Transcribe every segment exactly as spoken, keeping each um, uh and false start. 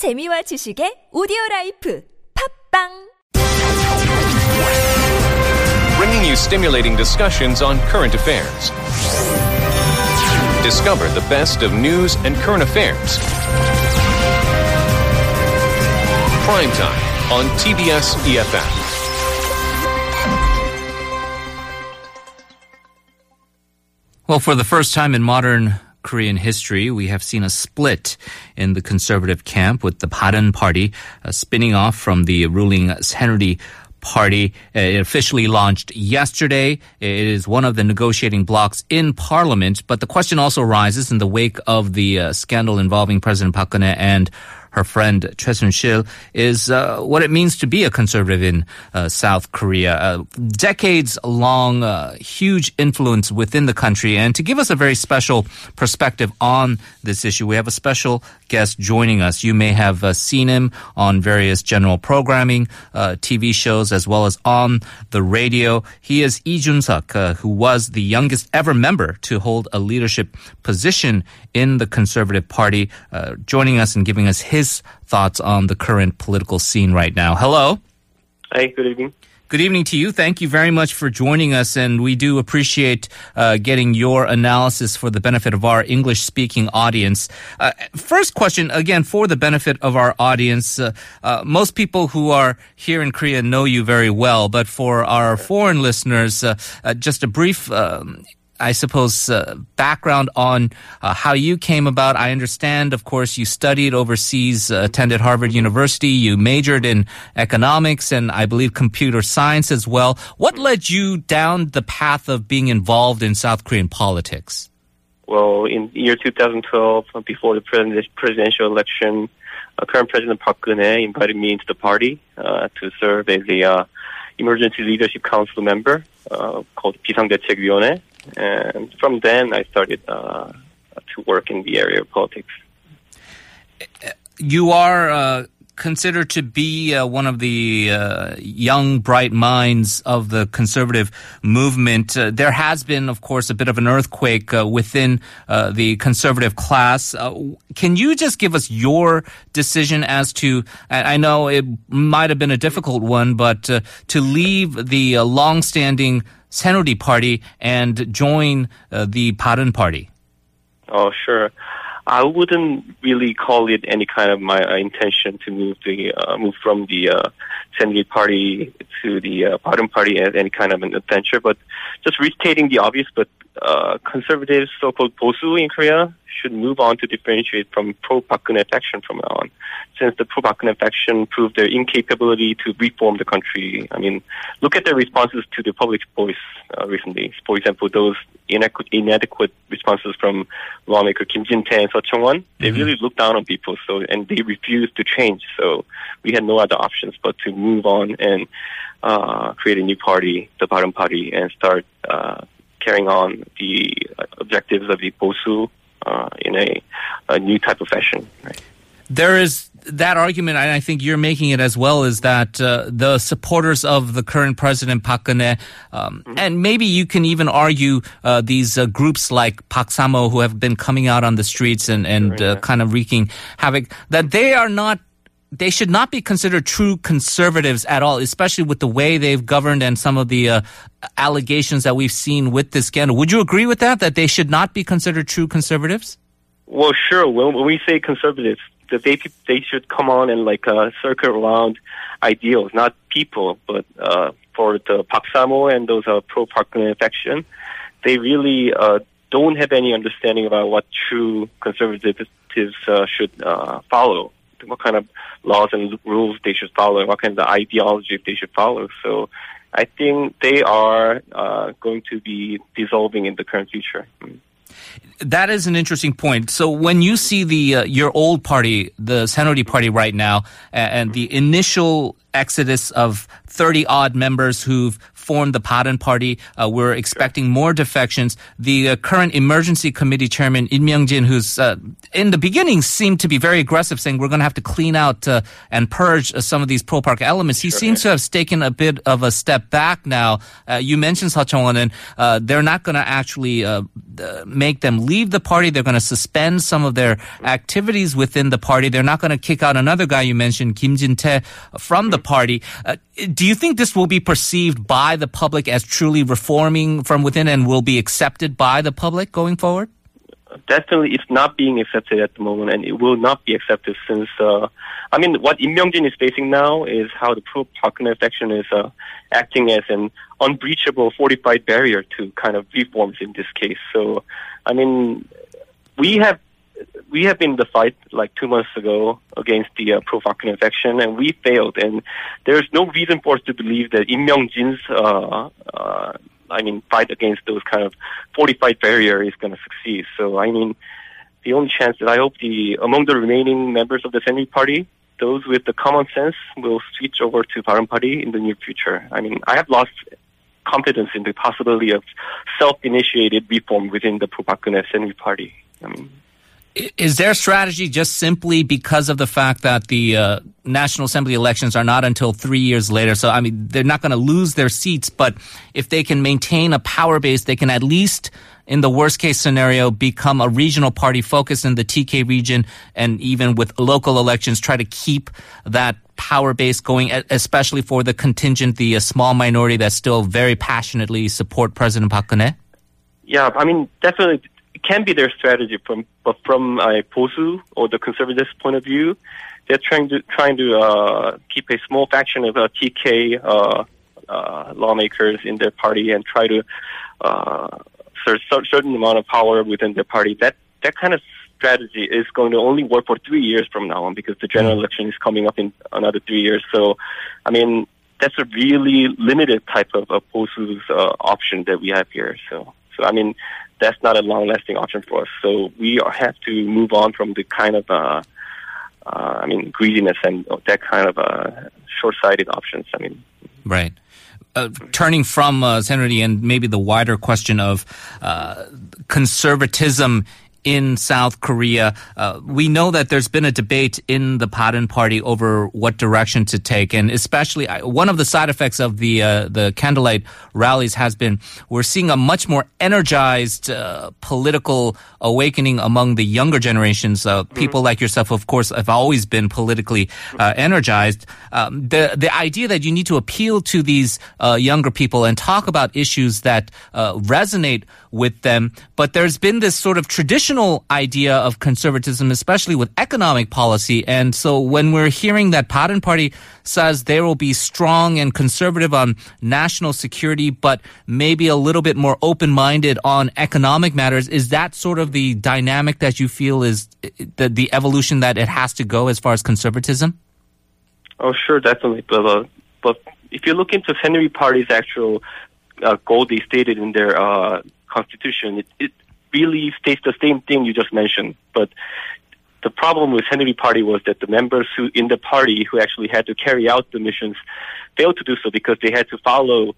재미와 지식의 오디오 라이프 팝빵. Bringing you stimulating discussions on current affairs. Discover the best of news and current affairs. Prime time on T B S E F M. Well, for the first time in modern Korean history, we have seen a split in the conservative camp, with the Bareun Party uh, spinning off from the ruling Saenuri Party. It officially launched yesterday. It is one of the negotiating blocs in Parliament, but the question also rises in the wake of the uh, scandal involving President Park Geun-hye and her friend Choi Soon-sil is uh, what it means to be a conservative in uh, South Korea. Uh, decades-long, uh, huge influence within the country. And to give us a very special perspective on this issue, we have a special guest joining us. You may have uh, seen him on various general programming, uh, T V shows, as well as on the radio. He is Lee Joon-suk, uh, who was the youngest ever member to hold a leadership position in the Conservative Party, uh, joining us and giving us his His thoughts on the current political scene right now. Hello. Hi, good evening. Good evening to you. Thank you very much for joining us, and we do appreciate uh, getting your analysis for the benefit of our English-speaking audience. Uh, first question, again, for the benefit of our audience. Uh, uh, most people who are here in Korea know you very well, but for our foreign listeners, uh, uh, just a brief um, I suppose, uh, background on uh, how you came about. I understand, of course, you studied overseas, uh, attended Harvard University, you majored in economics and I believe computer science as well. What led you down the path of being involved in South Korean politics? Well, in the year twenty twelve, before the presidential election, uh, current President Park Geun-hye invited me into the party uh, to serve as the uh, Emergency Leadership Council member uh, called 비상대책 위원회. And from then, I started uh, to work in the area of politics. You are uh, considered to be uh, one of the uh, young, bright minds of the conservative movement. Uh, there has been, of course, a bit of an earthquake uh, within uh, the conservative class. Uh, can you just give us your decision as to, I know it might have been a difficult one, but uh, to leave the uh, longstanding Saenuri Party and join uh, the Bareun Party? Oh, sure. I wouldn't really call it any kind of my uh, intention to move the uh, move from the uh, Saenuri Party to the uh, Bareun Party as any kind of an adventure. But just restating the obvious, but uh, conservative, so-called 보수 in Korea, should move on to differentiate from pro-Park Geun-hye faction from now on, since the pro-Park Geun-hye faction proved their incapability to reform the country. I mean, look at their responses to the public voice uh, recently. For example, those inadequate, inadequate responses from lawmaker Kim Jin Tae and Seo Chung-won, they mm-hmm. really looked down on people, so and they refused to change. So we had no other options but to move on and uh, create a new party, the Bareun Party, and start uh, carrying on the objectives of the 보수 Uh, in a, a new type of fashion. Right? There is that argument, and I think you're making it as well, is that uh, the supporters of the current president, Park Geun-hye, um, mm-hmm. and maybe you can even argue uh, these uh, groups like Park Sa Mo, who have been coming out on the streets and, and right, uh, yeah. kind of wreaking havoc, that they are not They should not be considered true conservatives at all, especially with the way they've governed and some of the uh, allegations that we've seen with this scandal. Would you agree with that, that they should not be considered true conservatives? Well, sure. When, when we say conservatives, that they they should come on and like uh, circle around ideals, not people. But uh, for the Park Sa Mo and those uh, pro-Park Geun-hye faction, they really uh, don't have any understanding about what true conservatives uh, should uh, follow. What kind of laws and rules they should follow, what kind of ideology they should follow. So I think they are uh, going to be dissolving in the current future. That is an interesting point. So when you see the uh, your old party, the Saenuri Party right now, and the initial exodus of thirty-odd members who've formed the Bareun Party, uh, we're expecting more defections. The uh, current emergency committee chairman, Im Myung-jin, who's uh, in the beginning seemed to be very aggressive, saying we're going to have to clean out uh, and purge uh, some of these pro-Park elements. He sure, seems yeah. to have taken a bit of a step back now. Uh, you mentioned Seo Chung-won, and uh, they're not going to actually uh, uh, make them leave the party. They're going to suspend some of their activities within the party. They're not going to kick out another guy you mentioned, Kim Jin Tae, from the party. Uh, do you think this will be perceived by the public as truly reforming from within and will be accepted by the public going forward? Definitely, it's not being accepted at the moment, and it will not be accepted since, uh, I mean, what Im Myung-jin is facing now is how the pro-Park Geun-hye faction is uh, acting as an unbreachable fortified barrier to kind of reforms in this case. So, I mean, we have we have been in the fight like two months ago against the uh, pro-Park Geun-hye faction, and we failed, and there's no reason for us to believe that Im Myung-jin's uh, uh, I mean, fight against those kind of fortified barrier is going to succeed. So, I mean, the only chance that I hope the among the remaining members of the Saenuri party, those with the common sense will switch over to Bareun party in the near future. I mean, I have lost confidence in the possibility of self-initiated reform within the pro-Park Geun-hye Saenuri party. I mean, is their strategy just simply because of the fact that the uh, National Assembly elections are not until three years later? So, I mean, they're not going to lose their seats, but if they can maintain a power base, they can at least, in the worst-case scenario, become a regional party focused in the T K region and even with local elections, try to keep that power base going, especially for the contingent, the uh, small minority that still very passionately support President Park Geun-hye? Yeah, I mean, definitely. It can be their strategy, from but from a Bosu or the conservative point of view, they're trying to trying to uh, keep a small faction of uh, T K uh, uh, lawmakers in their party and try to uh, search a certain amount of power within their party. That that kind of strategy is going to only work for three years from now on because the general election is coming up in another three years. So, I mean, that's a really limited type of uh, Bosu's uh, option that we have here. So, so I mean. That's not a long-lasting option for us. So we are, have to move on from the kind of, uh, uh, I mean, greediness and that kind of uh, short-sighted options. I mean, right. Uh, turning from uh, Saenuri and maybe the wider question of uh, conservatism in South Korea, uh, we know that there's been a debate in the Bareun Party over what direction to take, and especially uh, one of the side effects of the uh, the candlelight rallies has been we're seeing a much more energized uh, political awakening among the younger generations. Uh, mm-hmm. People like yourself, of course, have always been politically uh, energized. Um, the the idea that you need to appeal to these uh, younger people and talk about issues that uh, resonate with them, but there's been this sort of tradition. Idea of conservatism, especially with economic policy. And so when we're hearing that Bareun Party says they will be strong and conservative on national security, but maybe a little bit more open-minded on economic matters, is that sort of the dynamic that you feel is the, the evolution that it has to go as far as conservatism? Oh, sure, definitely. But, uh, but if you look into Saenuri Party's actual uh, goal they stated in their uh, constitution, it, it really states the same thing you just mentioned. But the problem with Saenuri Party was that the members who in the party who actually had to carry out the missions failed to do so because they had to follow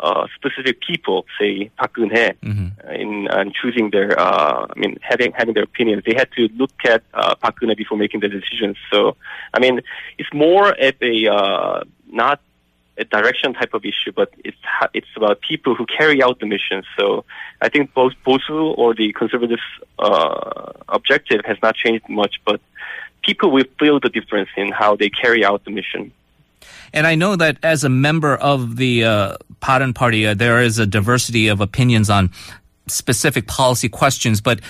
uh, specific people, say Park Geun-hye, mm-hmm. in, in choosing their, uh, I mean, having having their opinions. They had to look at uh, Park Geun-hye before making their decisions. So, I mean, it's more of a uh, not a direction type of issue, but it's it's about people who carry out the mission. So I think both Bosu or the conservative uh, objective has not changed much, but people will feel the difference in how they carry out the mission. And I know that as a member of the uh, Bareun Party, uh, there is a diversity of opinions on specific policy questions, but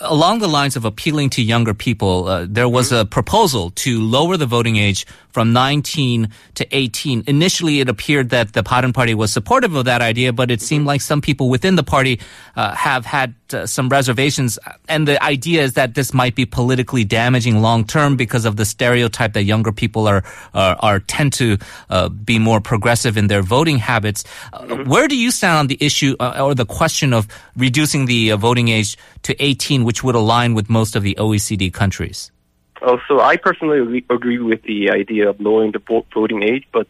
along the lines of appealing to younger people, uh, there was a proposal to lower the voting age from nineteen to eighteen. Initially, it appeared that the Bareun Party was supportive of that idea, but it seemed like some people within the party uh, have had uh, some reservations. And the idea is that this might be politically damaging long term because of the stereotype that younger people are are, are tend to uh, be more progressive in their voting habits. Uh, where do you stand on the issue uh, or the question of reducing the uh, voting age to eighteen, which would align with most of the O E C D countries? Oh, so I personally agree with the idea of lowering the voting age, but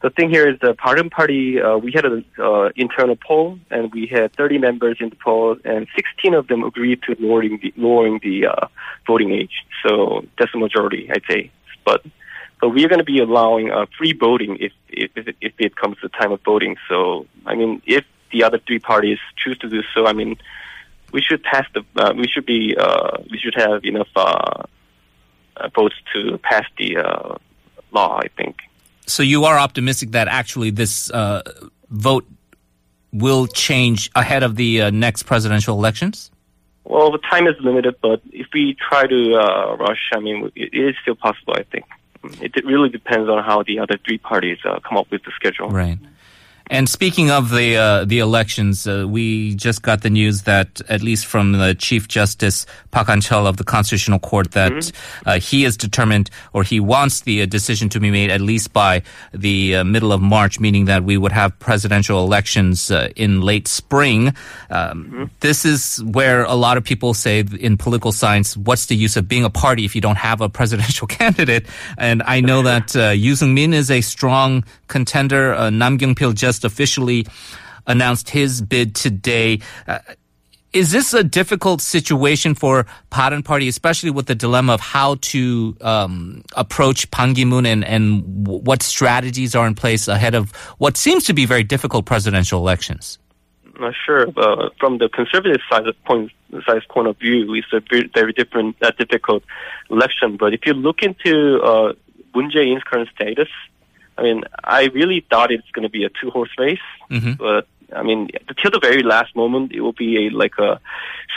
the thing here is the Bareun Party, uh, we had an uh, internal poll, and we had thirty members in the poll, and sixteen of them agreed to lowering the, lowering the uh, voting age. So that's the majority, I'd say. But but we're going to be allowing uh, free voting if, if, if, it, if it comes to the time of voting. So, I mean, if the other three parties choose to do so, I mean, we should pass the uh, we should be uh, we should have enough uh, votes to pass the uh, law, I think. So you are optimistic that actually this uh, vote will change ahead of the uh, next presidential elections? Well, the time is limited, but if we try to uh, rush, I mean, it is still possible, I think. It really depends on how the other three parties uh, come up with the schedule. Right. And speaking of the uh, the elections, uh, we just got the news that, at least from the Chief Justice Park Han-chul of the Constitutional Court, that mm-hmm. uh, he is determined, or he wants the uh, decision to be made at least by the uh, middle of March, meaning that we would have presidential elections uh, in late spring. Um, mm-hmm. This is where a lot of people say in political science, what's the use of being a party if you don't have a presidential candidate? And I know that uh, Yoo Seung-min is a strong contender. Uh, Nam Kyung-pil just officially announced his bid today. Uh, is this a difficult situation for Bareun Party, especially with the dilemma of how to um, approach Ban Ki-moon and, and what strategies are in place ahead of what seems to be very difficult presidential elections? I'm not sure. Uh, from the conservative side of point, side's point of view, it's a very, very different, uh, difficult election. But if you look into uh, Moon Jae-in's current status, I mean, I really thought it's going to be a two-horse race, mm-hmm. but I mean, till the very last moment, it will be a, like a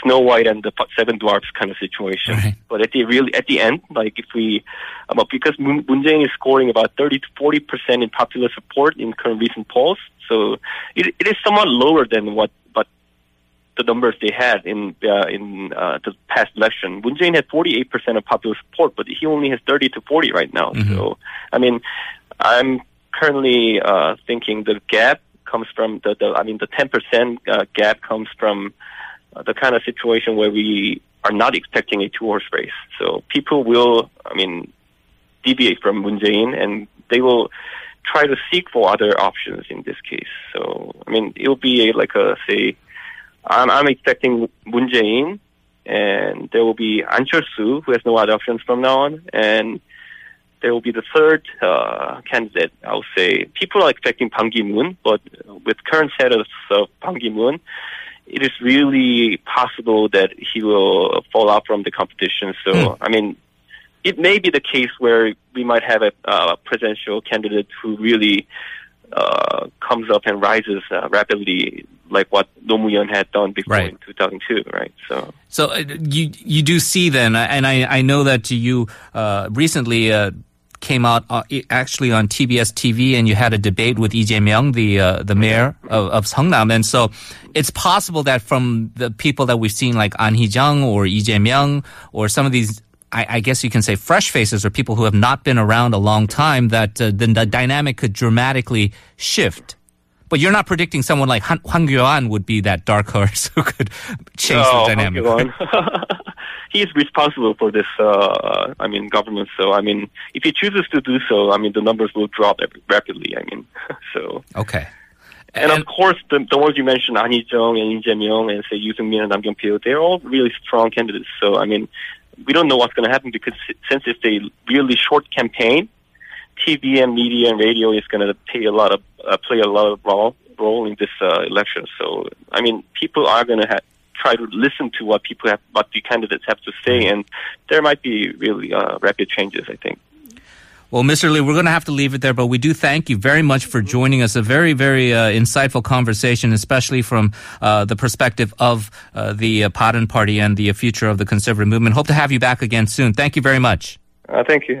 Snow White and the Seven Dwarfs kind of situation. Right. But at the really at the end, like if we, um, because Moon Jae-in is scoring about thirty to forty percent in popular support in current recent polls, so it, it is somewhat lower than what but the numbers they had in uh, in uh, the past election. Moon Jae-in had forty eight percent of popular support, but he only has thirty to forty right now. Mm-hmm. So I mean. I'm currently uh, thinking the gap comes from the, the I mean the ten percent uh, gap comes from uh, the kind of situation where we are not expecting a two-horse race. So people will I mean deviate from Moon Jae-in and they will try to seek for other options in this case. So I mean it will be a, like a say I'm, I'm expecting Moon Jae-in and there will be Ahn Cheol-soo who has no other options from now on and. There will be the third uh, candidate, I would say. People are expecting Ban Ki-moon, but with current status of Ban Ki-moon, it is really possible that he will fall out from the competition. So, mm. I mean, it may be the case where we might have a uh, presidential candidate who really uh, comes up and rises uh, rapidly, like what Roh Moo-hyun had done before right. in two thousand two, right? So, so uh, you you do see then, and I, I know that you uh, recently... Uh, came out uh, actually on T B S T V and you had a debate with Lee Jae-myung, the uh, the mayor of, of Seongnam. And so it's possible that from the people that we've seen like Ahn Hee-jung or Lee Jae-myung or some of these, I, I guess you can say fresh faces or people who have not been around a long time, that uh, the, the dynamic could dramatically shift. But you're not predicting someone like Han- Hwang Yuan would be that dark horse who could change oh, the dynamic. Hwang Yuan. He is responsible for this, uh, I mean, government. So, I mean, if he chooses to do so, I mean, the numbers will drop rapidly, I mean. so. Okay. And, and of course, the, the ones you mentioned, Ahn Hee-jung and Lee Jae-myung and, say, Yoo Seung-min and Nam Kyung-pil, they're all really strong candidates. So, I mean, we don't know what's going to happen because since it's a really short campaign, T V and media and radio is going to play a lot of uh, play a lot of role, role in this uh, election. So, I mean, people are going to have try to listen to what people have, what the candidates have to say, and there might be really uh, rapid changes, I think. Well, Mister Lee, we're going to have to leave it there, but we do thank you very much for joining us. A very, very uh, insightful conversation, especially from uh, the perspective of uh, the uh, Bareun Party and the future of the conservative movement. Hope to have you back again soon. Thank you very much. Uh, thank you.